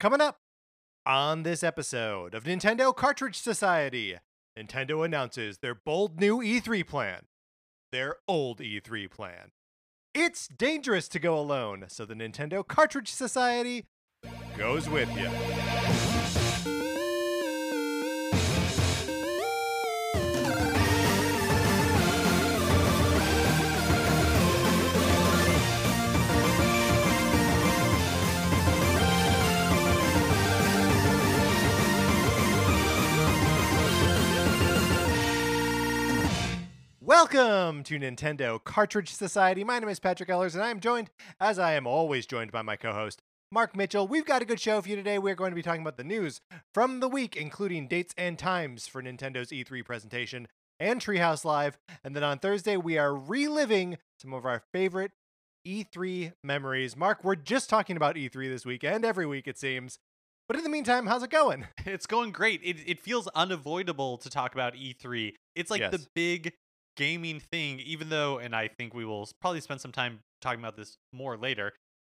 Coming up on this episode of Nintendo Cartridge Society, Nintendo announces their bold new E3 plan, their old E3 plan. It's dangerous to go alone, so the Nintendo Cartridge Society goes with you. Welcome to Nintendo Cartridge Society. My name is Patrick Ellers, and I am joined, as I am always joined, by my co-host, Mark Mitchell. We've got a good show for you today. We're going to be talking about the news from the week, including dates and times for Nintendo's E3 presentation and Treehouse Live. And then on Thursday, we are reliving some of our favorite E3 memories. Mark, we're just talking about E3 this week and every week, it seems. But in the meantime, how's it going? It's going great. It feels unavoidable to talk about E3. It's like the big gaming thing, even though, and I think we will probably spend some time talking about this more later,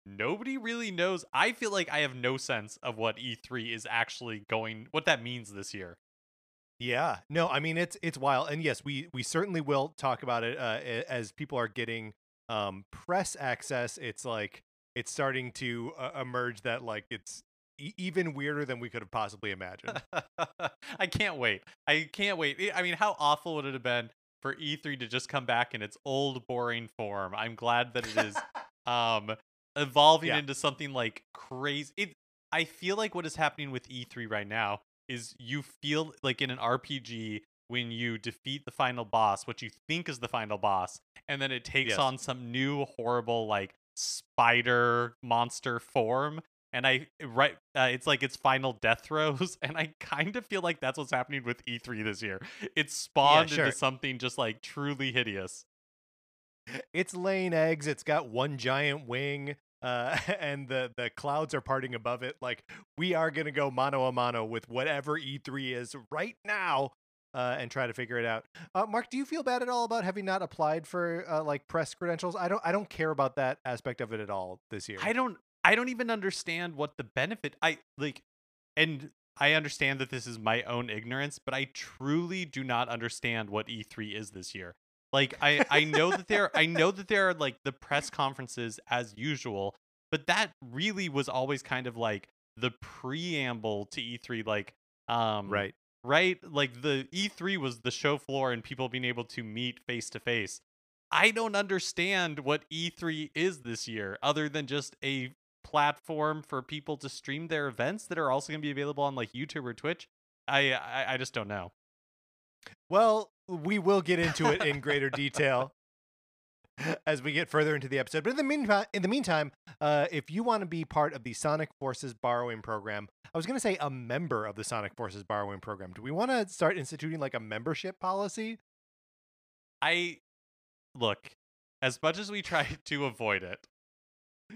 nobody really knows. I feel like I have no sense of what E3 is actually going, what that means this year. Yeah, no, I mean, it's wild. And yes, we certainly will talk about it as people are getting press access. It's like, it's starting to emerge that like it's even weirder than we could have possibly imagined. I can't wait. I can't wait. I mean, how awful would it have been for E3 to just come back in its old boring form? I'm glad that it is evolving into something like crazy. I feel like what is happening with E3 right now is you feel like in an RPG when you defeat the final boss, what you think is the final boss, and then it takes on some new horrible like spider monster form, and it's like its final death throes, and I kind of feel like that's what's happening with E3 this year. It's spawned into something just like truly hideous. It's laying eggs. It's got one giant wing, and the clouds are parting above it. Like, we are gonna go mano a mano with whatever E3 is right now, and try to figure it out. Mark, do you feel bad at all about having not applied for like press credentials? I don't care about that aspect of it at all this year. I don't even understand what the benefit and I understand that this is my own ignorance, but I truly do not understand what E3 is this year. Like, I know that there are like the press conferences as usual, but that really was always kind of like the preamble to E3, like right? Like the E3 was the show floor and people being able to meet face to face. I don't understand what E3 is this year other than just a platform for people to stream their events that are also going to be available on like YouTube or Twitch. I just don't know. Well, we will get into it in greater detail as we get further into the episode. But in the meantime, if you want to be part of the Sonic Forces borrowing program, I was going to say a member of the Sonic Forces borrowing program. Do we want to start instituting like a membership policy? Look, as much as we try to avoid it,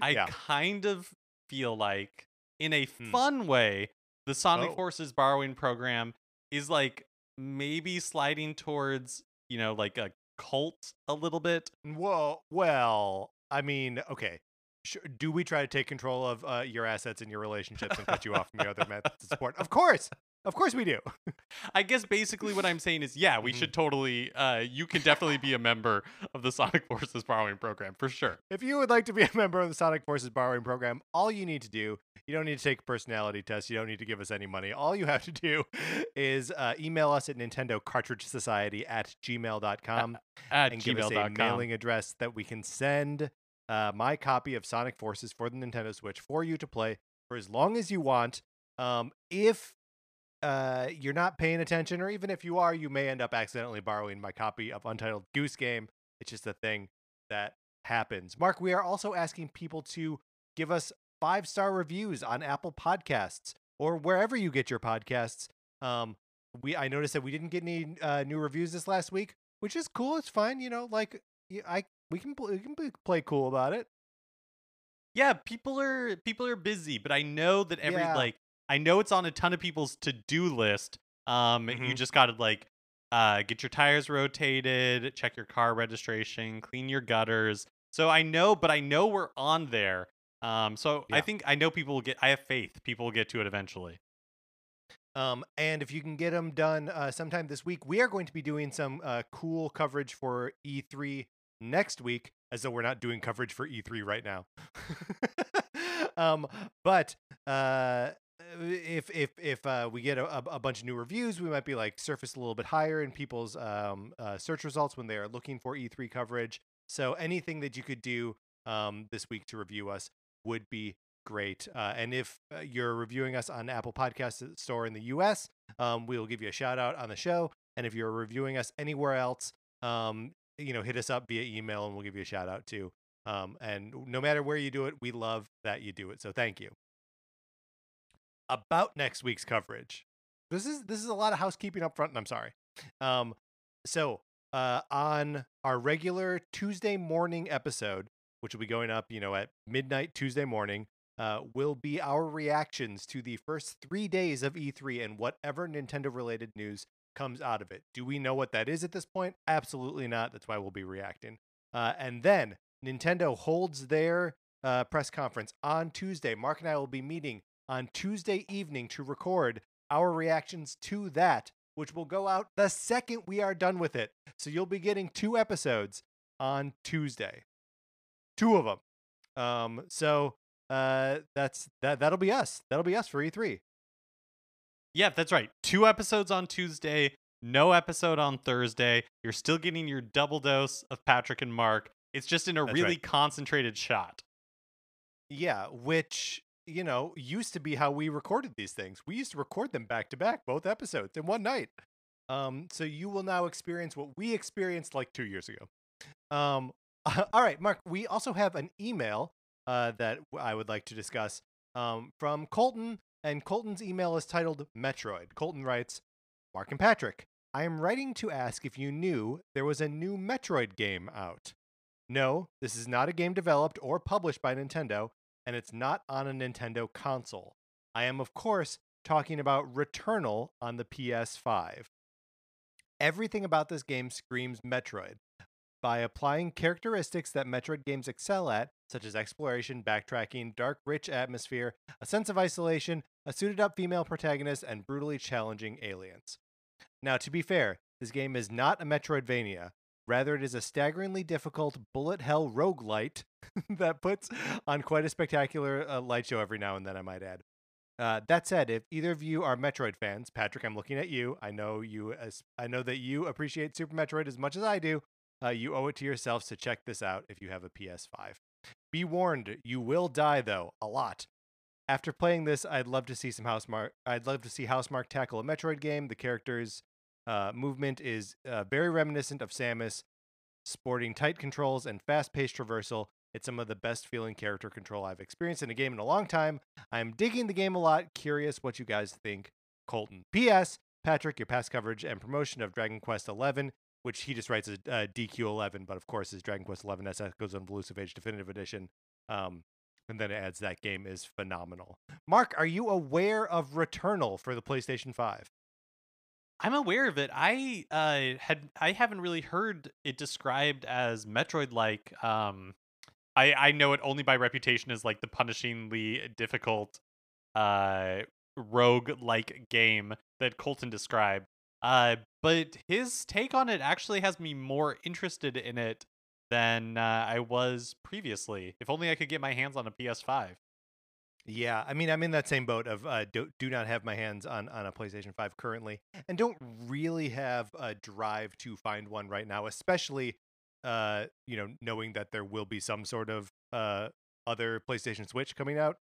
I kind of feel like, in a fun way, the Sonic Forces borrowing program is like maybe sliding towards, you know, like a cult a little bit. Well, I mean, okay. Sure. Do we try to take control of your assets and your relationships and cut you off from your other methods of support? Of course we do. I guess basically what I'm saying is, yeah, we should totally, you can definitely be a member of the Sonic Forces borrowing program for sure. If you would like to be a member of the Sonic Forces borrowing program, all you need to do, you don't need to take a personality test. You don't need to give us any money. All you have to do is email us at nintendocartridgesociety@gmail.com and give us a mailing address that we can send my copy of Sonic Forces for the Nintendo Switch for you to play for as long as you want. If you're not paying attention, or even if you are, you may end up accidentally borrowing my copy of Untitled Goose Game. It's just a thing that happens. Mark, we are also asking people to give us 5-star reviews on Apple Podcasts or wherever you get your podcasts. I noticed that we didn't get any new reviews this last week, which is cool. It's fine, you know, like we can play cool about it. Yeah, people are busy, but I know that I know it's on a ton of people's to-do list. You just got to like get your tires rotated, check your car registration, clean your gutters. So I know we're on there. I think I know people will get. I have faith people will get to it eventually. And if you can get them done sometime this week, we are going to be doing some cool coverage for E3 next week, as though we're not doing coverage for E3 right now. If we get a bunch of new reviews, we might be like surfaced a little bit higher in people's search results when they are looking for E3 coverage. So anything that you could do this week to review us would be great. And if you're reviewing us on Apple Podcast Store in the US, we'll give you a shout out on the show. And if you're reviewing us anywhere else, hit us up via email and we'll give you a shout out too. And no matter where you do it, we love that you do it. So thank you. About next week's coverage, this is a lot of housekeeping up front, and I'm sorry. So on our regular Tuesday morning episode, which will be going up, at midnight Tuesday morning, will be our reactions to the first 3 days of E3 and whatever Nintendo-related news comes out of it. Do we know what that is at this point? Absolutely not. That's why we'll be reacting. And then Nintendo holds their press conference on Tuesday. Mark and I will be meeting on Tuesday evening to record our reactions to that, which will go out the second we are done with it. So you'll be getting 2 episodes on Tuesday. 2 of them. That'll be us. That'll be us for E3. Yeah, that's right. 2 episodes on Tuesday, no episode on Thursday. You're still getting your double dose of Patrick and Mark. It's just in a concentrated shot. Yeah, which... used to be how we recorded these things. We used to record them back to back, both episodes in one night. So you will now experience what we experienced like 2 years ago. All right, Mark, we also have an email that I would like to discuss from Colton. And Colton's email is titled Metroid. Colton writes, Mark and Patrick, I am writing to ask if you knew there was a new Metroid game out. No, this is not a game developed or published by Nintendo, and it's not on a Nintendo console. I am, of course, talking about Returnal on the PS5. Everything about this game screams Metroid. By applying characteristics that Metroid games excel at, such as exploration, backtracking, dark, rich atmosphere, a sense of isolation, a suited-up female protagonist, and brutally challenging aliens. Now, to be fair, this game is not a Metroidvania. Rather, it is a staggeringly difficult bullet hell roguelite that puts on quite a spectacular light show every now and then, I might add. That said, if either of you are Metroid fans, Patrick, I'm looking at you. I know that you appreciate Super Metroid as much as I do. You owe it to yourselves to check this out if you have a PS5. Be warned, you will die though, a lot. After playing this, I'd love to see Housemarque tackle a Metroid game. The characters' movement is very reminiscent of Samus, sporting tight controls and fast-paced traversal. It's some of the best feeling character control I've experienced in a game in a long time. I'm digging the game a lot. Curious what you guys think. Colton. P.S. Patrick, your past coverage and promotion of Dragon Quest XI, which he just writes as DQ11, but of course is Dragon Quest XI SS goes on Volusive Age Definitive Edition. And then it adds that game is phenomenal. Mark, are you aware of Returnal for the PlayStation 5? I'm aware of it. I haven't really heard it described as Metroid-like. I know it only by reputation as like the punishingly difficult rogue-like game that Colton described. But his take on it actually has me more interested in it than I was previously. If only I could get my hands on a PS5. Yeah, I mean, I'm in that same boat of do not have my hands on a PlayStation 5 currently, and don't really have a drive to find one right now, especially, knowing that there will be some sort of other PlayStation Switch coming out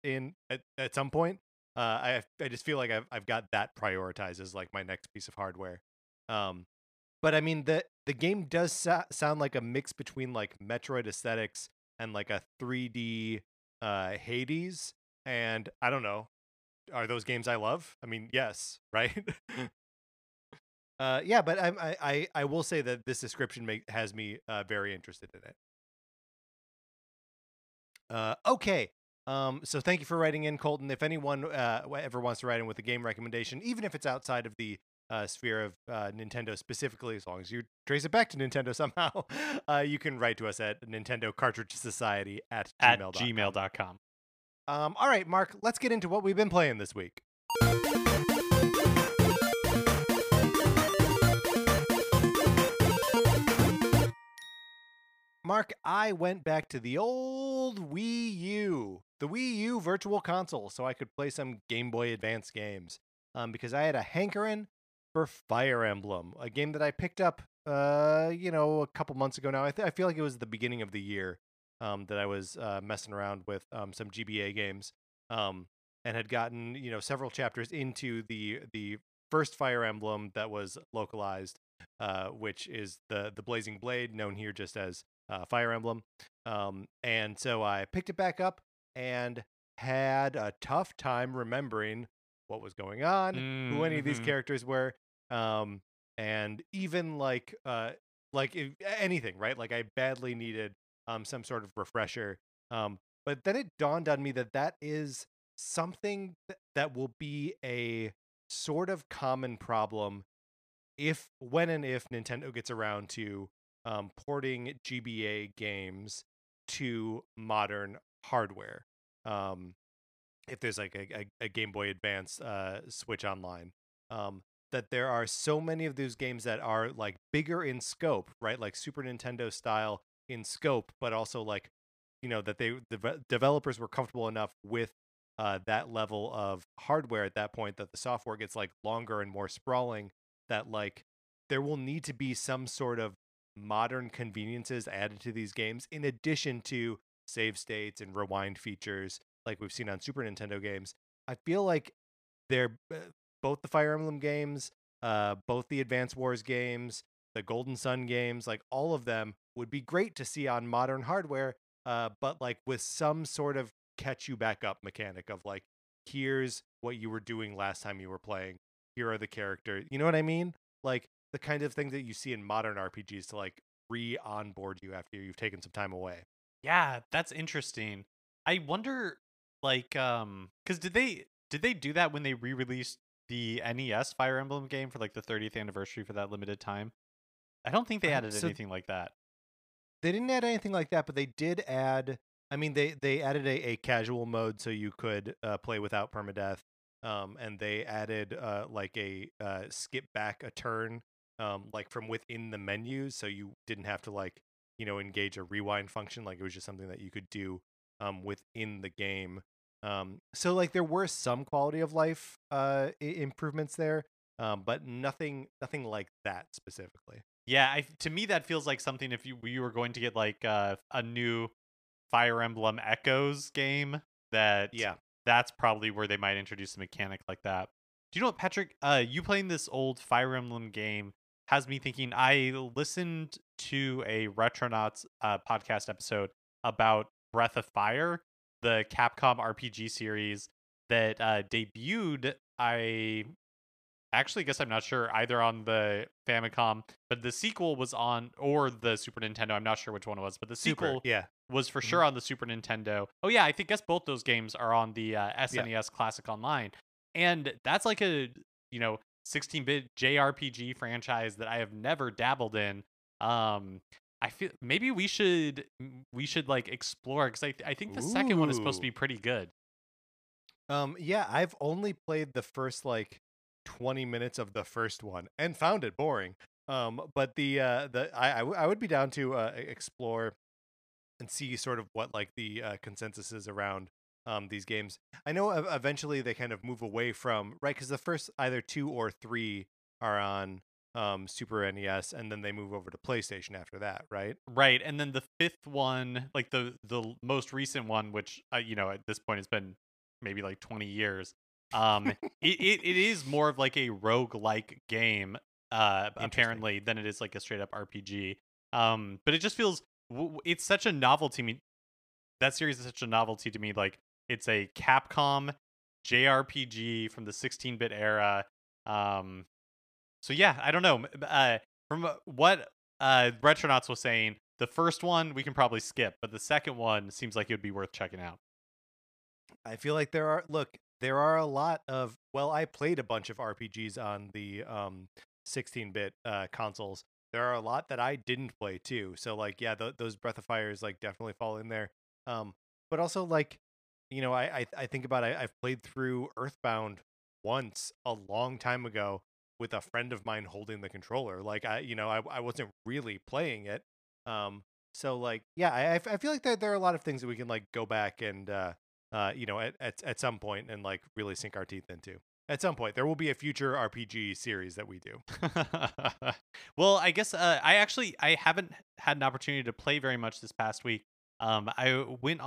at some point. I just feel like I've got that prioritized as like my next piece of hardware. But I mean, the game does sound like a mix between like Metroid aesthetics and like a 3D Hades. And I don't know, are those games I love? I mean, yes, right? Yeah, but I will say that this description has me very interested in it. Okay, so thank you for writing in, Colton. If anyone ever wants to write in with a game recommendation, even if it's outside of the sphere of Nintendo specifically, as long as you trace it back to Nintendo somehow, you can write to us at Nintendo Cartridge Society at gmail.com. All right, Mark, let's get into what we've been playing this week. Mark, I went back to the old Wii U, the Wii U Virtual Console, so I could play some Game Boy Advance games, because I had a hankering for Fire Emblem, a game that I picked up, a couple months ago now. I feel like it was the beginning of the year that I was messing around with some GBA games and had gotten, several chapters into the first Fire Emblem that was localized, which is the Blazing Blade, known here just as Fire Emblem. And so I picked it back up and had a tough time remembering what was going on, who any of these characters were, and even anything, right? Like, I badly needed some sort of refresher. But then it dawned on me that is something that will be a sort of common problem if Nintendo gets around to porting GBA games to modern hardware. If there's like a Game Boy Advance Switch Online, that there are so many of those games that are like bigger in scope, right? Like Super Nintendo style in scope, but also like, that the developers were comfortable enough with that level of hardware at that point that the software gets like longer and more sprawling, that like there will need to be some sort of modern conveniences added to these games in addition to save states and rewind features like we've seen on Super Nintendo games. I feel like they're both the Fire Emblem games, both the Advance Wars games, the Golden Sun games, like all of them would be great to see on modern hardware, but like with some sort of catch you back up mechanic of like, here's what you were doing last time you were playing. Here are the characters. You know what I mean? Like the kind of thing that you see in modern RPGs to like re-onboard you after you've taken some time away. Yeah, that's interesting. I wonder, like, because did they do that when they re-released the NES Fire Emblem game for like the 30th anniversary for that limited time? I don't think they added anything like that. They didn't add anything like that, but they did add. I mean, they added a casual mode so you could play without permadeath, and they added like a skip back a turn, like from within the menu, so you didn't have to like engage a rewind function. Like it was just something that you could do within the game. So like there were some quality of life improvements there, but nothing like that specifically. Yeah, to me that feels like something if you were going to get like a new Fire Emblem Echoes game, that's probably where they might introduce a mechanic like that. Do you know what, Patrick? You playing this old Fire Emblem game has me thinking. I listened to a Retronauts podcast episode about Breath of Fire, the Capcom RPG series that debuted. I actually guess I'm not sure either on the Famicom, but the sequel was on, or the Super Nintendo. I'm not sure which one it was, but the sequel was for sure on the Super Nintendo. Oh yeah, I think guess both those games are on the SNES Classic Online, and that's like a 16-bit JRPG franchise that I have never dabbled in. I feel maybe we should like explore, because I think the second one is supposed to be pretty good. Yeah, I've only played the first like 20 minutes of the first one and found it boring. But I would be down to explore and see sort of what like the consensus is around these games. I know eventually they kind of move away from, right, because the first either 2 or 3 are on Super NES, and then they move over to PlayStation after that, right? Right, and then the fifth one, like the most recent one, which at this point has been maybe like 20 years. It is more of like a roguelike game, apparently, than it is like a straight up RPG. But it just feels, it's such a novelty to me. That series is such a novelty to me. Like, it's a Capcom JRPG from the 16-bit era. So yeah, I don't know. From what Retronauts was saying, the first one we can probably skip, but the second one seems like it would be worth checking out. I feel like there are a lot of, I played a bunch of RPGs on the 16-bit consoles. There are a lot that I didn't play too. So like, yeah, those Breath of Fires like definitely fall in there. But also like, you know, I think about it, I've played through Earthbound once a long time ago with a friend of mine holding the controller. Like, I wasn't really playing it. So like, yeah, I feel like there are a lot of things that we can like go back and, you know, at some point and like really sink our teeth into. At some point, there will be a future RPG series that we do. Well, I guess I haven't had an opportunity to play very much this past week. I went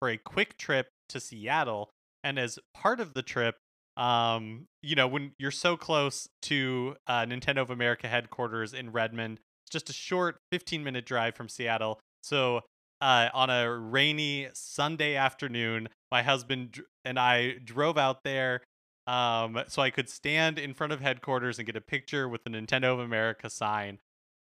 for a quick trip to Seattle, and as part of the trip, you know, when you're so close to Nintendo of America headquarters in Redmond, it's just a short 15-minute drive from Seattle. So on a rainy Sunday afternoon, my husband and I drove out there. So I could stand in front of headquarters and get a picture with the Nintendo of America sign.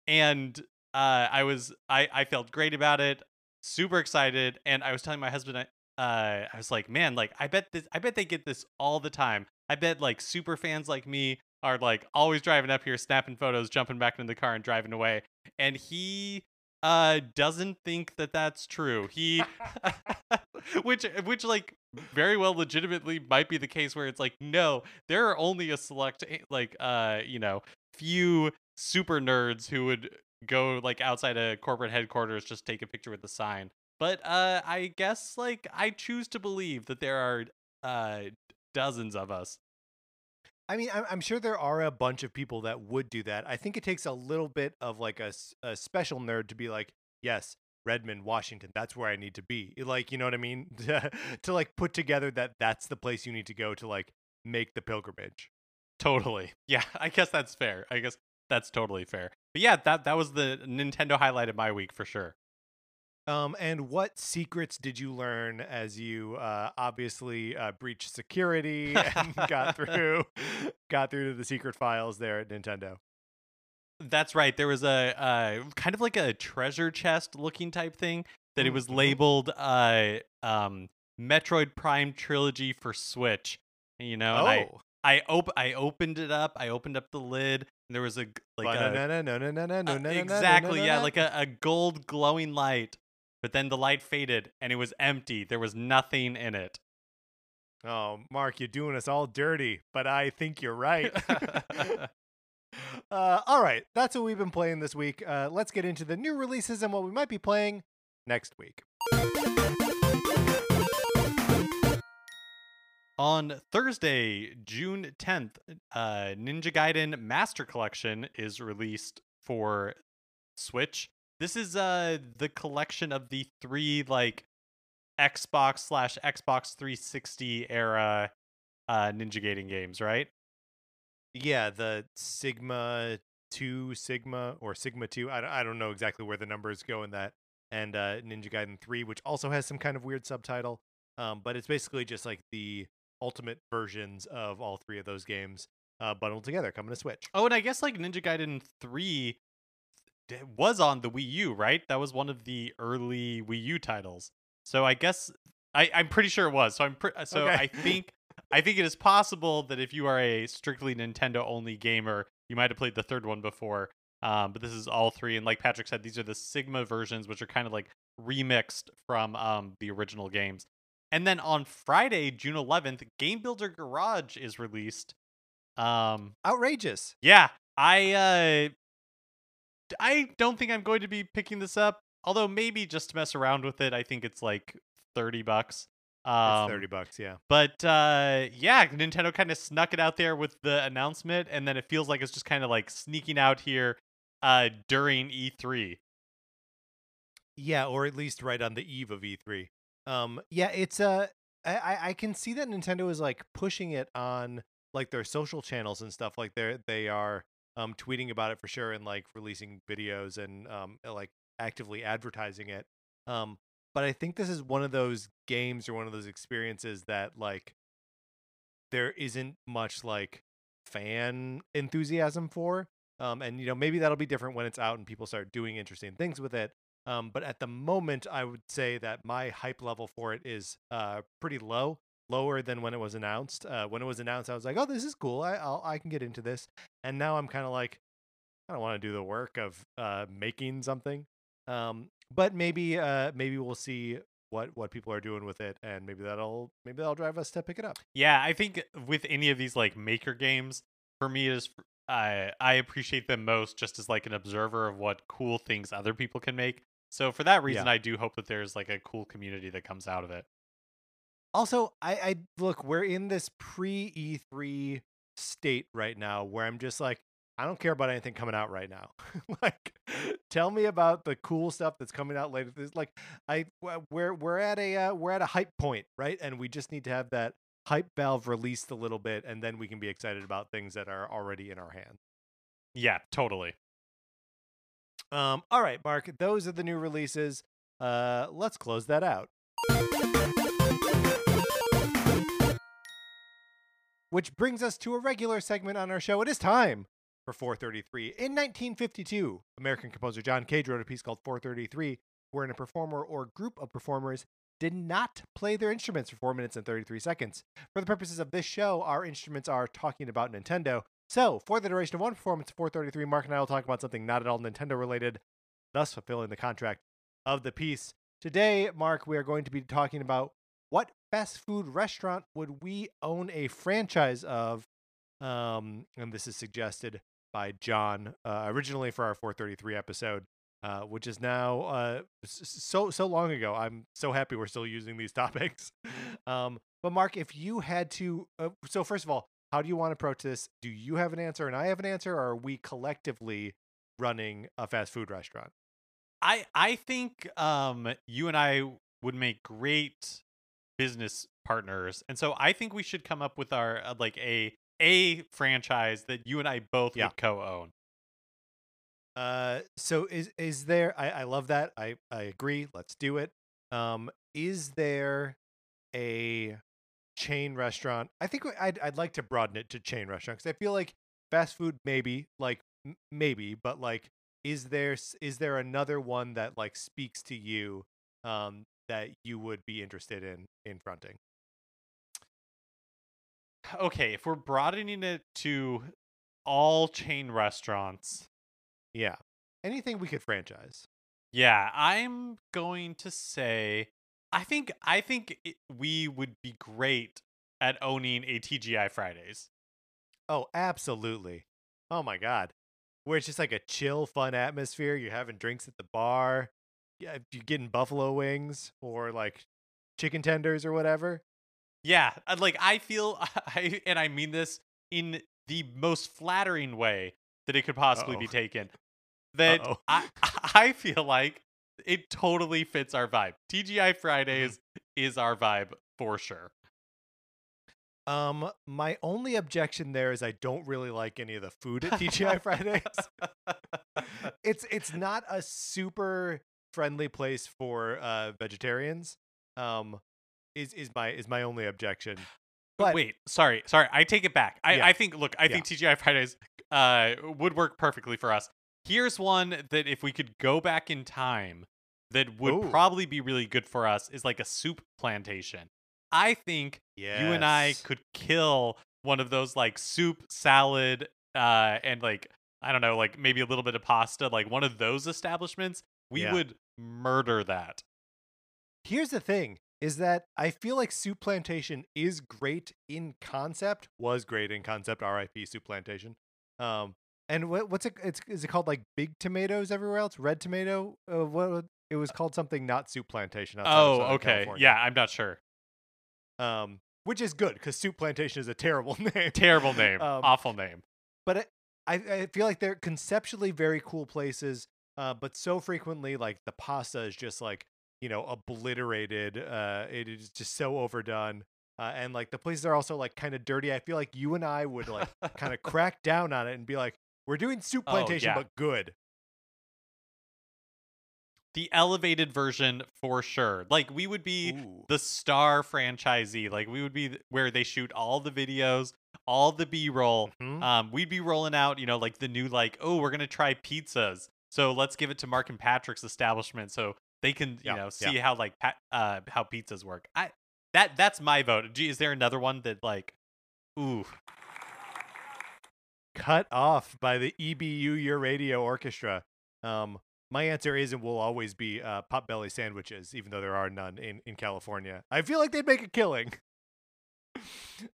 And I felt great about it, super excited. And I was telling my husband, I was like, man, like I bet they get this all the time. I bet like super fans like me are like always driving up here, snapping photos, jumping back into the car and driving away. And he doesn't think that that's true. He which like very well legitimately might be the case, where it's like, no, there are only a select like you know, few super nerds who would go like outside a corporate headquarters just to take a picture with the sign. But I guess like I choose to believe that there are dozens of us. I mean, I'm sure there are a bunch of people that would do that. I think it takes a little bit of like a special nerd to be like, yes, Redmond, Washington, that's where I need to be. Like, you know what I mean? To like put together that that's the place you need to go to like make the pilgrimage. Totally. Yeah, I guess that's fair. I guess that's totally fair. But yeah, that was the Nintendo highlight of my week for sure. And what secrets did you learn as you obviously breached security and got through to the secret files there at Nintendo? That's right. There was a kind of like a treasure chest looking type thing that it was labeled Metroid Prime Trilogy for Switch. You know, oh. And I opened it up. I opened up the lid. And there was a like exactly, yeah, like a gold glowing light. But then the light faded and it was empty. There was nothing in it. Oh, Mark, you're doing us all dirty, but I think you're right. All right. That's what we've been playing this week. Let's get into the new releases and what we might be playing next week. On Thursday, June 10th, Ninja Gaiden Master Collection is released for Switch. This is the collection of the three like Xbox/Xbox 360 era Ninja Gaiden games, right? Yeah, the Sigma 2. I don't know exactly where the numbers go in that. And Ninja Gaiden 3, which also has some kind of weird subtitle. But it's basically just like the ultimate versions of all three of those games bundled together, coming to Switch. Oh, and I guess like Ninja Gaiden 3 was on the Wii U, right? That was one of the early Wii U titles. So I guess I'm pretty sure it was. So okay. I think it is possible that if you are a strictly Nintendo only gamer, you might have played the third one before. But this is all three, and like Patrick said, these are the Sigma versions, which are kind of like remixed from the original games. And then on Friday, June 11th, Game Builder Garage is released. Outrageous. Yeah, I don't think I'm going to be picking this up, although maybe just to mess around with it. I think it's like $30. It's $30, yeah. But yeah, Nintendo kind of snuck it out there with the announcement, and then it feels like it's just kind of like sneaking out here during E3. Yeah, or at least right on the eve of E3. Yeah, it's I can see that Nintendo is like pushing it on like their social channels and stuff. Like they are tweeting about it for sure, and like releasing videos and like actively advertising it. But I think this is one of those games or one of those experiences that like there isn't much like fan enthusiasm for. And you know, maybe that'll be different when it's out and people start doing interesting things with it. But at the moment, I would say that my hype level for it is pretty low, lower than when it was announced. When it was announced, I was like, oh, this is cool. I can get into this. And now I'm kind of like, I don't want to do the work of making something. But maybe we'll see what people are doing with it, and maybe that'll drive us to pick it up. Yeah, I think with any of these like maker games, for me is I appreciate them most just as like an observer of what cool things other people can make. So for that reason, yeah. I do hope that there's like a cool community that comes out of it. Also, I look, we're in this pre-E3 state right now where I'm just like, I don't care about anything coming out right now. Like, tell me about the cool stuff that's coming out later. This, like, we're at a hype point, right? And we just need to have that hype valve released a little bit, and then we can be excited about things that are already in our hands. Yeah, totally. All right, Mark, those are the new releases. Let's close that out. Which brings us to a regular segment on our show. It is time for 433. In 1952, American composer John Cage wrote a piece called 433, wherein a performer or group of performers did not play their instruments for 4 minutes and 33 seconds. For the purposes of this show, our instruments are talking about Nintendo. So, for the duration of one performance of 433, Mark and I will talk about something not at all Nintendo-related, thus fulfilling the contract of the piece. Today, Mark, we are going to be talking about what fast food restaurant would we own a franchise of? And this is suggested by John, originally for our 433 episode, which is now so long ago. I'm so happy we're still using these topics. But Mark, if you had to, so first of all, how do you want to approach this? Do you have an answer and I have an answer, or are we collectively running a fast food restaurant? I think you and I would make great business partners, and so I think we should come up with our like a franchise that you and I both would co-own. So is there? I love that. I agree. Let's do it. Is there a chain restaurant? I think I'd like to broaden it to chain restaurant, because I feel like fast food maybe, like maybe, but like is there another one that like speaks to you? That you would be interested in fronting. Okay, if we're broadening it to all chain restaurants. Yeah. Anything we could franchise. Yeah, I'm going to say I think we would be great at owning a TGI Fridays. Oh, absolutely. Oh my god. Where it's just like a chill, fun atmosphere, you're having drinks at the bar. Yeah, if you're getting buffalo wings or like chicken tenders or whatever. Yeah, like I mean this in the most flattering way that it could possibly be taken. That I feel like it totally fits our vibe. TGI Fridays is our vibe for sure. My only objection there is I don't really like any of the food at TGI Fridays. It's not a super friendly place for vegetarians is my only objection. But wait, sorry, I take it back. I think TGI Fridays would work perfectly for us. Here's one that if we could go back in time that would probably be really good for us is like a soup plantation. I think you and I could kill one of those like soup, salad, and like I don't know, like maybe a little bit of pasta, like one of those establishments. We would murder that. Here's the thing, is that I feel like Soup Plantation is great in concept, RIP Soup Plantation. And what's it? Is it called like Big Tomatoes everywhere else? Red Tomato? It was called something not Soup Plantation. Oh, okay. California. Yeah, I'm not sure. Which is good, because Soup Plantation is a terrible name. Terrible name. Awful name. But I feel like they're conceptually very cool places. But so frequently, like the pasta is just like, you know, obliterated. It is just so overdone. And like the places are also like kind of dirty. I feel like you and I would like kind of crack down on it and be like, we're doing Soup Plantation, but good. The elevated version for sure. Like we would be the star franchisee. Like we would be where they shoot all the videos, all the B-roll. Mm-hmm. We'd be rolling out, you know, like the new like, oh, we're going to try pizzas. So let's give it to Mark and Patrick's establishment so they can, you know, see how like how pizzas work. That's my vote. Is there another one that like, ooh, cut off by the EBU Your Radio Orchestra? My answer is and will always be Potbelly sandwiches, even though there are none in California. I feel like they'd make a killing.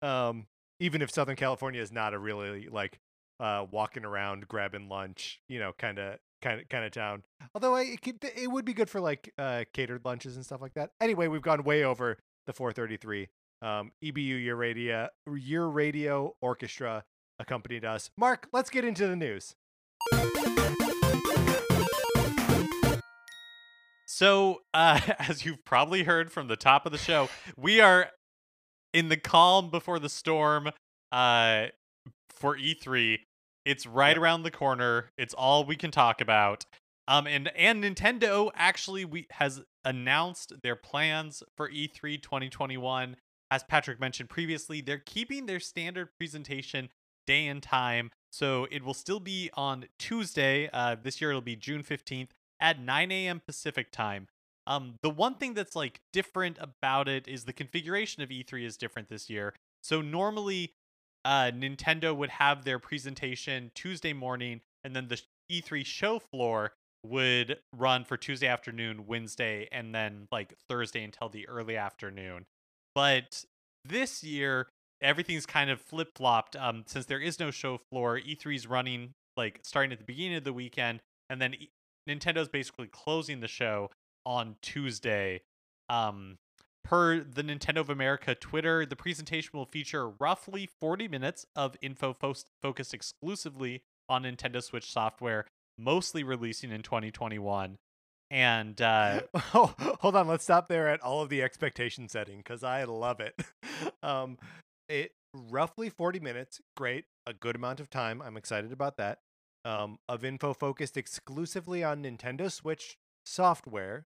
Even if Southern California is not a really, like, walking around, grabbing lunch, you know, kind of town. Although it would be good for, like, catered lunches and stuff like that. Anyway, we've gone way over the 4:33. EBU Year Radio Orchestra accompanied us. Mark, let's get into the news. So, as you've probably heard from the top of the show, we are in the calm before the storm for E3. It's right around the corner. It's all we can talk about. And Nintendo actually has announced their plans for E3 2021. As Patrick mentioned previously, they're keeping their standard presentation day and time. So it will still be on Tuesday. This year it'll be June 15th. At 9 a.m. Pacific time. The one thing that's like different about it is the configuration of E3 is different this year. So normally Nintendo would have their presentation Tuesday morning, and then the E3 show floor would run for Tuesday afternoon, Wednesday, and then like Thursday until the early afternoon. But this year, everything's kind of flip-flopped. Since there is no show floor, E3's running like starting at the beginning of the weekend, and then Nintendo's basically closing the show on Tuesday. Per the Nintendo of America Twitter, the presentation will feature roughly 40 minutes of info focused exclusively on Nintendo Switch software, mostly releasing in 2021. And hold on, let's stop there at all of the expectation setting because I love it. It roughly 40 minutes, great, a good amount of time. I'm excited about that. Of info focused exclusively on Nintendo Switch software,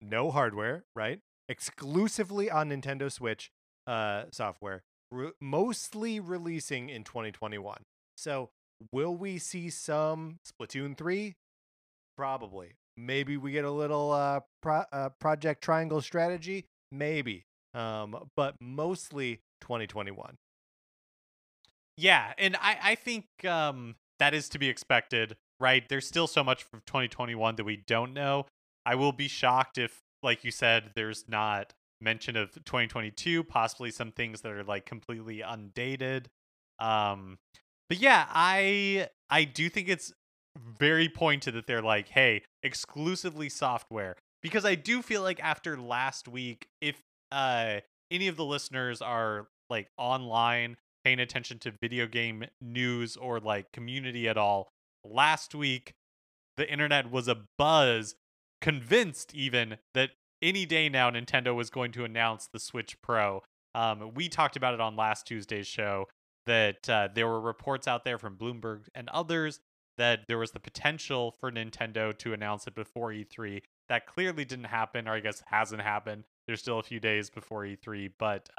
no hardware, right? Exclusively on Nintendo Switch software, mostly releasing in 2021. So will we see some Splatoon 3? Probably. Maybe we get a little Project Triangle strategy? Maybe. But mostly 2021. Yeah, and I think... that is to be expected, right? There's still so much from 2021 that we don't know. I will be shocked if, like you said, there's not mention of 2022, possibly some things that are like completely undated. But yeah, I do think it's very pointed that they're like, hey, exclusively software. Because I do feel like after last week, if any of the listeners are like online, paying attention to video game news or like community at all, last week the internet was abuzz, convinced even that any day now Nintendo was going to announce the Switch Pro. We talked about it on last Tuesday's show that there were reports out there from Bloomberg and others that there was the potential for Nintendo to announce it before E3. That clearly didn't happen, or I guess hasn't happened. There's still a few days before E3, but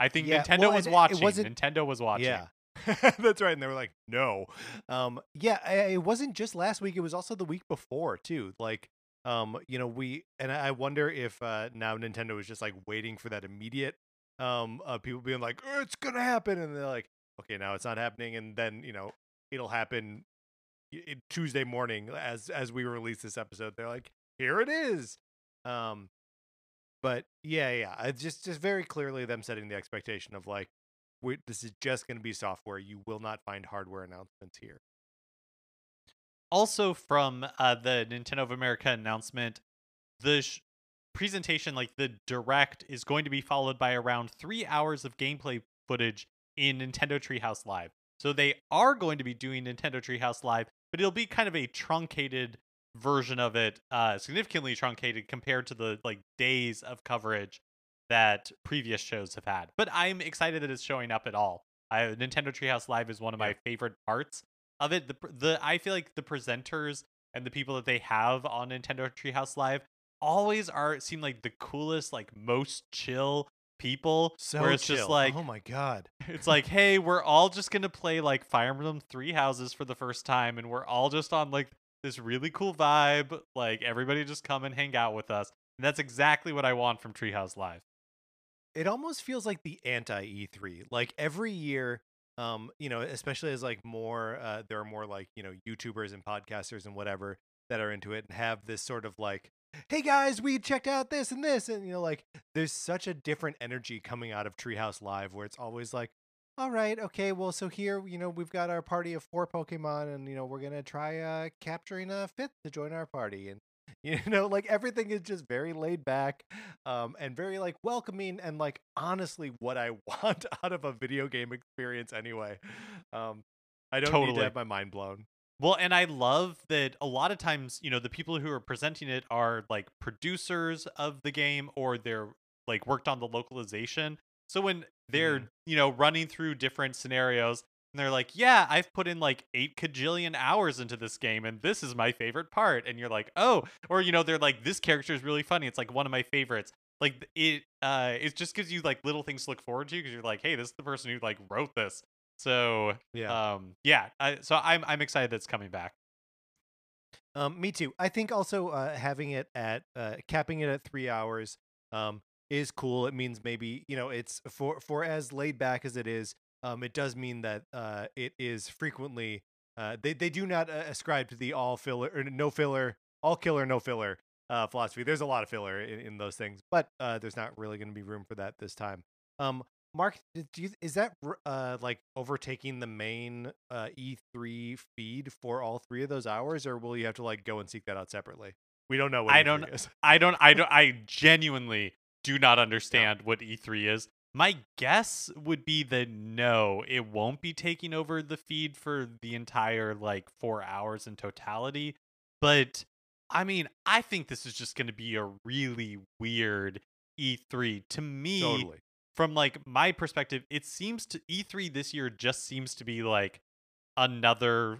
I think Nintendo was watching. Nintendo was watching. Yeah, that's right. And they were like, no. It wasn't just last week. It was also the week before, too. Like, you know, I wonder if now Nintendo is just like waiting for that immediate people being like, oh, it's going to happen. And they're like, okay, now it's not happening. And then, you know, it'll happen Tuesday morning as we release this episode. They're like, here it is. But yeah, it's just very clearly them setting the expectation of like, this is just going to be software. You will not find hardware announcements here. Also from the Nintendo of America announcement, the presentation, like the direct, is going to be followed by around 3 hours of gameplay footage in Nintendo Treehouse Live. So they are going to be doing Nintendo Treehouse Live, but it'll be kind of a truncated version of it, significantly truncated compared to the like days of coverage that previous shows have had. But I'm excited that it's showing up at all. Nintendo Treehouse Live is one of my favorite parts of it. I feel like the presenters and the people that they have on Nintendo Treehouse Live always seem like the coolest, like most chill people. So where it's chill. Just like, oh my god, it's like, hey, we're all just gonna play like Fire Emblem Three Houses for the first time, and we're all just on like this really cool vibe, like everybody just come and hang out with us. And that's exactly what I want from Treehouse Live. It almost feels like the anti-E3. Like every year, you know, especially as like more, there are more like, you know, YouTubers and podcasters and whatever that are into it and have this sort of like, hey guys, we checked out this and this, and you know, like there's such a different energy coming out of Treehouse Live where it's always like, all right, okay, well, so here, you know, we've got our party of 4 Pokemon, and you know, we're gonna try capturing a 5th to join our party, and you know, like everything is just very laid back, and very like welcoming, and like honestly, what I want out of a video game experience anyway. I don't need to have my mind blown. Well, and I love that a lot of times, you know, the people who are presenting it are like producers of the game, or they're like worked on the localization. So when they're, you know, running through different scenarios, and they're like, yeah, I've put in like 8 kajillion hours into this game, and this is my favorite part. And you're like, oh, or, you know, they're like, this character is really funny. It's like one of my favorites. Like it just gives you like little things to look forward to, because you're like, hey, this is the person who like wrote this. So, yeah, so I'm excited that's coming back. Me too. I think also having it at capping it at 3 hours is cool. It means maybe, you know, it's for as laid back as it is. It does mean that it is frequently they do not ascribe to the all filler or no filler, all killer, no filler philosophy. There's a lot of filler in those things, but there's not really going to be room for that this time. Mark, is that like overtaking the main E3 feed for all 3 of those hours, or will you have to like go and seek that out separately? We don't know what E3 is. I genuinely do not understand what E3 is. My guess would be that no, it won't be taking over the feed for the entire like 4 hours in totality. But I mean, I think this is just going to be a really weird E3 to me. Totally. From like my perspective, it seems to E3 this year just seems to be like another.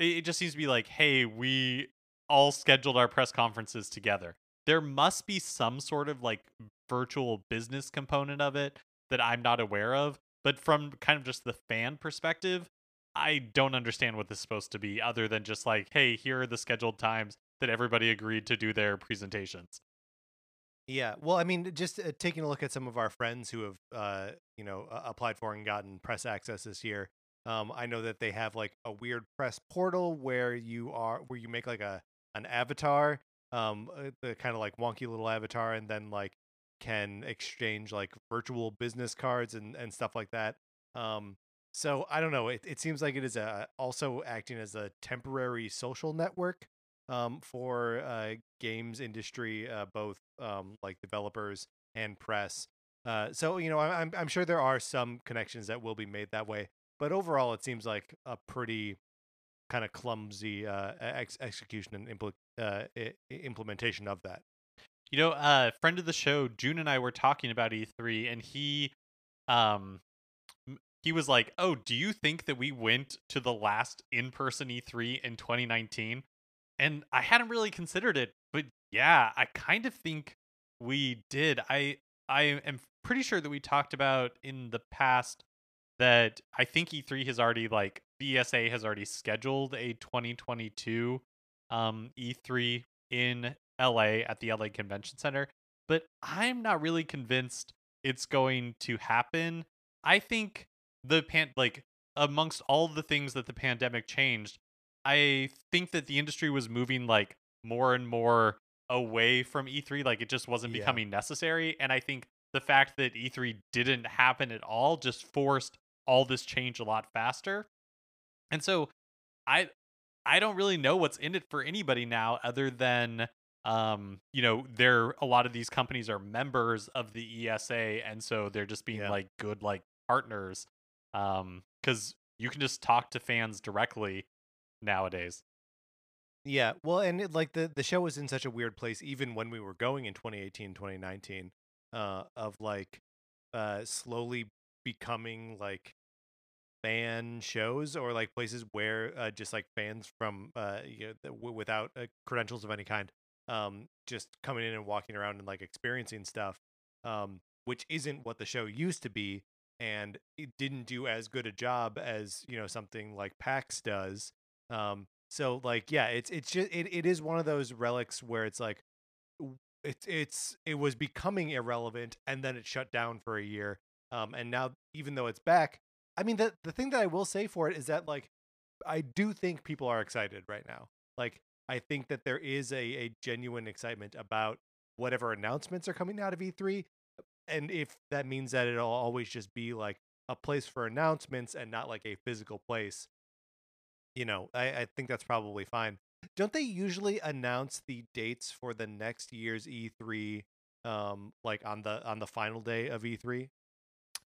It just seems to be like, hey, we all scheduled our press conferences together. There must be some sort of like virtual business component of it that I'm not aware of. But from kind of just the fan perspective, I don't understand what this is supposed to be, other than just like, hey, here are the scheduled times that everybody agreed to do their presentations. Yeah, well, I mean, just taking a look at some of our friends who have, you know, applied for and gotten press access this year. I know that they have like a weird press portal where you are, where you make like an avatar, the kind of like wonky little avatar, and then like can exchange like virtual business cards and stuff like that. So I don't know. It seems like it is also acting as a temporary social network. For games industry, both like developers and press. So, you know, I'm sure there are some connections that will be made that way. But overall, it seems like a pretty kind of clumsy execution and implementation of that. You know, a friend of the show, June, and I were talking about E3, and he was like, oh, do you think that we went to the last in-person E3 in 2019? And I hadn't really considered it, but yeah, I kind of think we did. I am pretty sure that we talked about in the past that I think E3 has already, like, BSA has already scheduled a 2022 E3 in LA at the LA Convention Center, but I'm not really convinced it's going to happen. I think amongst all the things that the pandemic changed, I think that the industry was moving like more and more away from E3. Like it just wasn't becoming necessary. And I think the fact that E3 didn't happen at all just forced all this change a lot faster. And so I don't really know what's in it for anybody now, other than, you know, a lot of these companies are members of the ESA. And so they're just being like good, like partners. 'Cause you can just talk to fans directly nowadays. Yeah, well, and like the show was in such a weird place even when we were going in 2018, 2019, of like slowly becoming like fan shows, or like places where just like fans from you know, without credentials of any kind, just coming in and walking around and like experiencing stuff, which isn't what the show used to be, and it didn't do as good a job as, you know, something like PAX does. So like, yeah, it's just, it is one of those relics where it's like, it was becoming irrelevant, and then it shut down for a year. And now, even though it's back, I mean, the thing that I will say for it is that, like, I do think people are excited right now. Like, I think that there is a genuine excitement about whatever announcements are coming out of E3. And if that means that it'll always just be like a place for announcements and not like a physical place, you know, I think that's probably fine. Don't they usually announce the dates for the next year's E3 like on the final day of E3?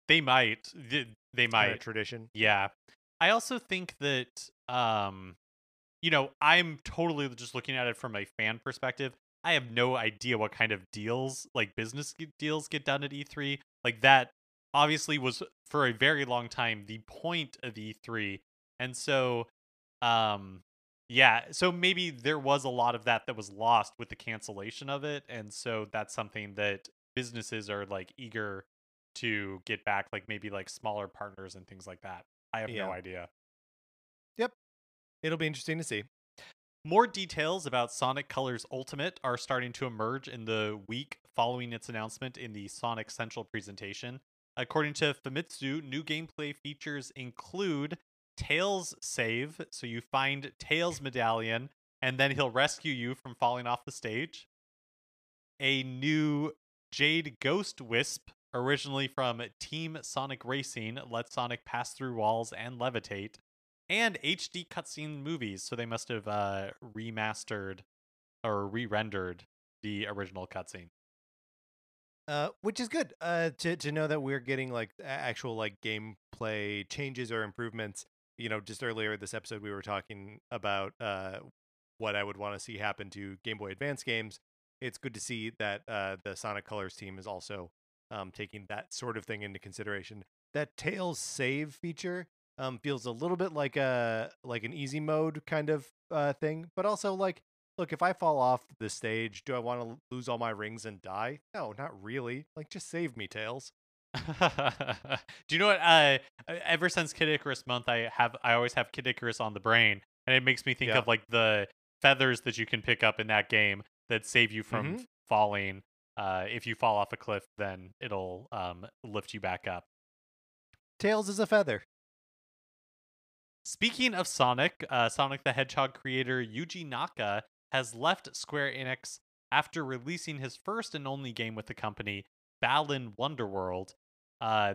They might. Kind of tradition. Yeah. I also think that, you know, I'm totally just looking at it from a fan perspective. I have no idea what kind of deals, like business deals, get done at E3. Like that obviously was for a very long time the point of E3. And so, yeah, so maybe there was a lot of that that was lost with the cancellation of it. And so that's something that businesses are like eager to get back, like maybe like smaller partners and things like that. I have no idea. Yep. It'll be interesting to see. More details about Sonic Colors Ultimate are starting to emerge in the week following its announcement in the Sonic Central presentation. According to Famitsu, new gameplay features include Tails save, so you find Tails medallion, and then he'll rescue you from falling off the stage. A new Jade Ghost Wisp, originally from Team Sonic Racing, let Sonic pass through walls and levitate. And HD cutscene movies, so they must have remastered or re-rendered the original cutscene. Which is good to know that we're getting like actual like gameplay changes or improvements. You know, just earlier this episode we were talking about what I would want to see happen to Game Boy Advance games. It's good to see that the Sonic Colors team is also taking that sort of thing into consideration. That Tails save feature feels a little bit like an easy mode kind of thing, but also like, look, if I fall off the stage, do I want to lose all my rings and die? No, not really. Like, just save me, Tails. Do you know what? Ever since Kid Icarus month, I always have Kid Icarus on the brain, and it makes me think of like the feathers that you can pick up in that game that save you from falling. If you fall off a cliff, then it'll lift you back up. Tails is a feather. Speaking of Sonic, Sonic the Hedgehog creator Yuji Naka has left Square Enix after releasing his first and only game with the company, Balan Wonderworld.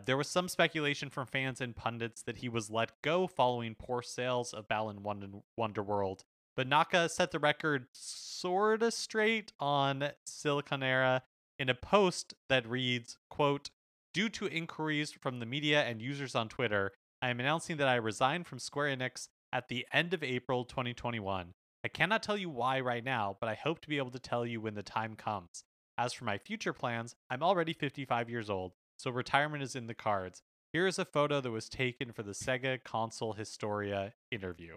There was some speculation from fans and pundits that he was let go following poor sales of Balan Wonderworld, but Naka set the record sort of straight on Siliconera in a post that reads, quote, "Due to inquiries from the media and users on Twitter, I am announcing that I resigned from Square Enix at the end of April 2021. I cannot tell you why right now, but I hope to be able to tell you when the time comes. As for my future plans, I'm already 55 years old, so retirement is in the cards. Here is a photo that was taken for the Sega console Historia interview."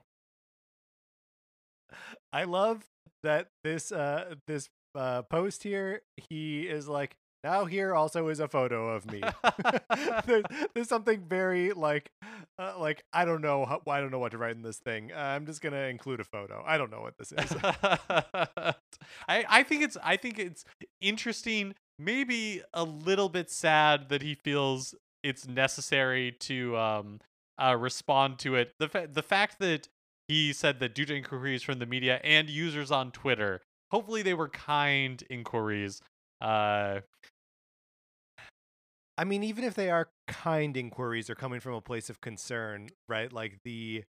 I love that this this post here, he is like, "Now here also is a photo of me." there's something very like I don't know what to write in this thing. I'm just gonna include a photo. I don't know what this is. I think it's interesting, maybe a little bit sad that he feels it's necessary to respond to it. The fact that he said that due to inquiries from the media and users on Twitter, hopefully they were kind inquiries. I mean, even if they are kind inquiries, are coming from a place of concern, right? Like the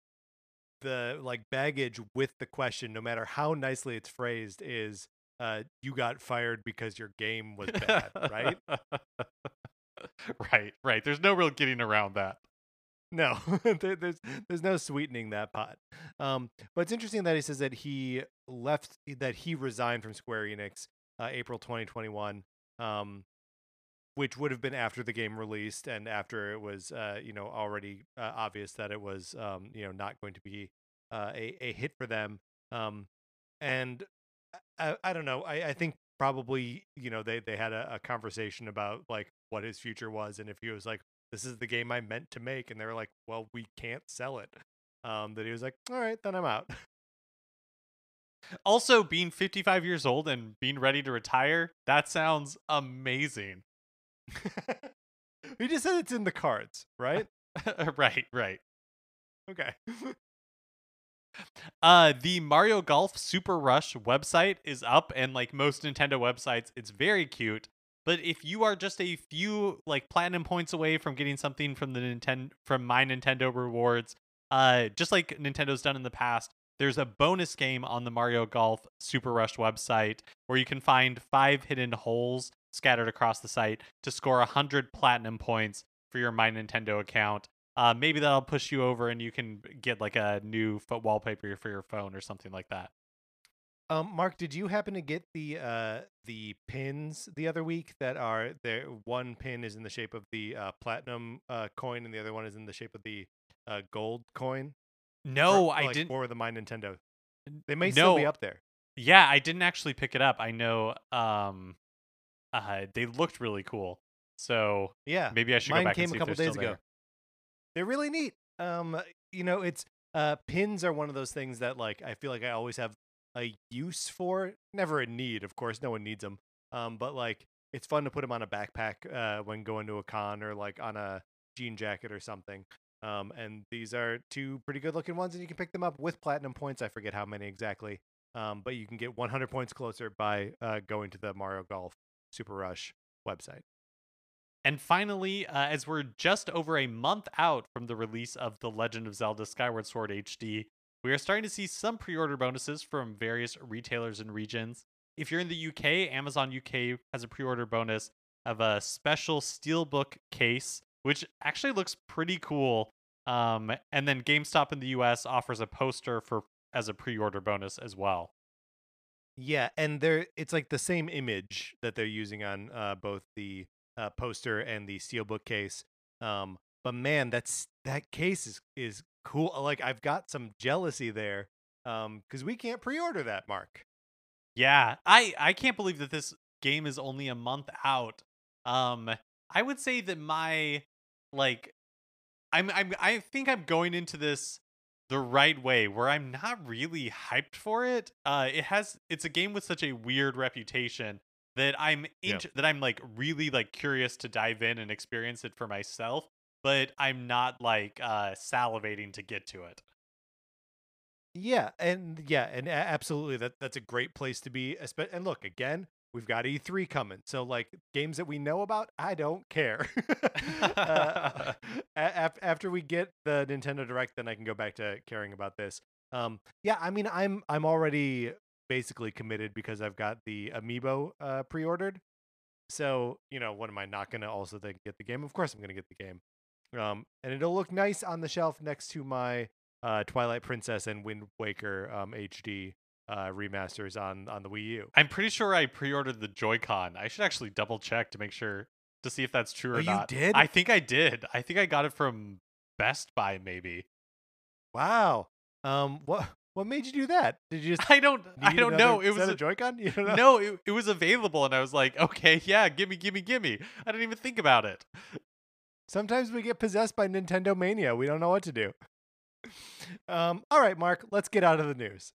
like baggage with the question, no matter how nicely it's phrased, is you got fired because your game was bad, right? Right. There's no real getting around that. No, there's no sweetening that pot. But it's interesting that he says that he resigned from Square Enix April 2021, which would have been after the game released and after it was, already obvious that it was, not going to be a hit for them. And I don't know. I think probably, they had a conversation about like what his future was, and if he was like, "This is the game I meant to make," and they were like, "Well, we can't sell it." That he was like, "All right, then I'm out." Also, being 55 years old and being ready to retire, that sounds amazing. He just said it's in the cards, right? Right. Okay. The Mario Golf Super Rush website is up, and like most Nintendo websites, it's very cute. But if you are just a few like platinum points away from getting something from the My Nintendo rewards, just like Nintendo's done in the past, there's a bonus game on the Mario Golf Super Rush website where you can find 5 hidden holes scattered across the site to score 100 platinum points for your My Nintendo account. Maybe that'll push you over and you can get like a new wallpaper for your phone or something like that. Mark, did you happen to get the pins the other week that are there? One pin is in the shape of the platinum coin, and the other one is in the shape of the gold coin. No, or, I didn't. For the My Nintendo, they may still be up there. Yeah, I didn't actually pick it up. I know. They looked really cool. So yeah, maybe I should go back and see if they're still there. Mine came a couple days ago. They're really neat. You know, it's pins are one of those things that like I feel like I always have a use for, never a need, of course, no one needs them, but like it's fun to put them on a backpack when going to a con, or like on a jean jacket or something, and these are 2 pretty good looking ones, and you can pick them up with platinum points. I forget how many exactly, but you can get 100 points closer by going to the Mario Golf Super Rush website. And finally, as we're just over a month out from the release of The Legend of Zelda Skyward Sword HD, we are starting to see some pre-order bonuses from various retailers and regions. If you're in the UK, Amazon UK has a pre-order bonus of a special steelbook case, which actually looks pretty cool. And then GameStop in the US offers a poster as a pre-order bonus as well. Yeah, and it's like the same image that they're using on both the poster and the steelbook case. But man, that case is cool. Like, I've got some jealousy there, because we can't pre-order that, Mark. Yeah, I can't believe that this game is only a month out. I would say that I think I'm going into this the right way, where I'm not really hyped for it. It's a game with such a weird reputation that I'm like really like curious to dive in and experience it for myself. But I'm not like salivating to get to it. Yeah, and absolutely, that's a great place to be. And look, again, we've got E3 coming, so like games that we know about, I don't care. After we get the Nintendo Direct, then I can go back to caring about this. Yeah, I mean, I'm already basically committed because I've got the Amiibo pre-ordered. So you know, what am I not going to also then get the game? Of course, I'm going to get the game. And it'll look nice on the shelf next to my Twilight Princess and Wind Waker HD remasters on the Wii U. I'm pretty sure I pre-ordered the Joy-Con. I should actually double check to make sure to see if that's true or not. You did? I think I did. I think I got it from Best Buy, maybe. Wow. What made you do that? Did you just? I don't know. It was a Joy-Con. You don't know? No, it was available, and I was like, okay, yeah, gimme. I didn't even think about it. Sometimes we get possessed by Nintendo mania. We don't know what to do. All right, Mark, let's get out of the news.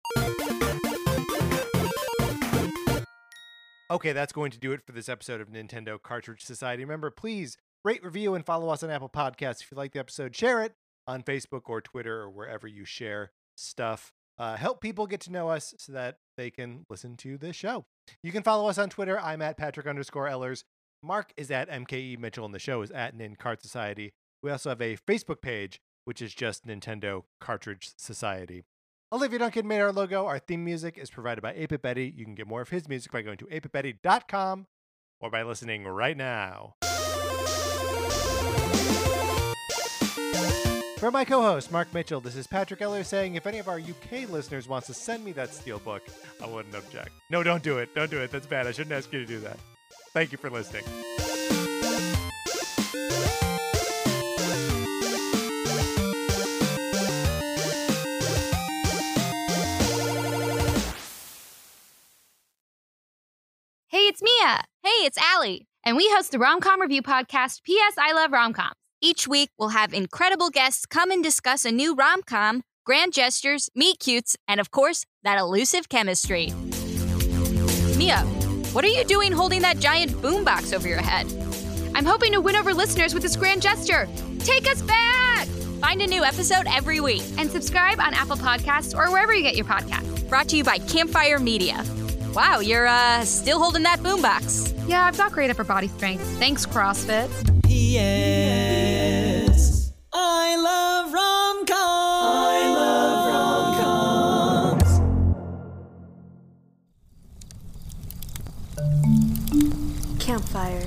Okay, that's going to do it for this episode of Nintendo Cartridge Society. Remember, please rate, review, and follow us on Apple Podcasts. If you like the episode, share it on Facebook or Twitter or wherever you share stuff. Help people get to know us so that they can listen to this show. You can follow us on Twitter. I'm at Patrick_Ellers. Mark is at MKE Mitchell, and the show is at Nin Cart Society. We also have a Facebook page, which is just Nintendo Cartridge Society. Olivia Duncan made our logo. Our theme music is provided by Ape It Betty. You can get more of his music by going to apeitbetty.com or by listening right now. For my co-host, Mark Mitchell, this is Patrick Ellers saying, if any of our UK listeners wants to send me that steelbook, I wouldn't object. No, don't do it. Don't do it. That's bad. I shouldn't ask you to do that. Thank you for listening. Hey, it's Mia. Hey, it's Allie. And we host the Rom-Com Review podcast, P.S. I Love Rom-Coms. Each week, we'll have incredible guests come and discuss a new rom-com, grand gestures, meet-cutes, and of course, that elusive chemistry. Mia, what are you doing holding that giant boombox over your head? I'm hoping to win over listeners with this grand gesture. Take us back! Find a new episode every week. And subscribe on Apple Podcasts or wherever you get your podcasts. Brought to you by Campfire Media. Wow, you're still holding that boombox. Yeah, I've got great upper body strength. Thanks, CrossFit. Yes, I love rom-coms. I love rom-coms. Campfire.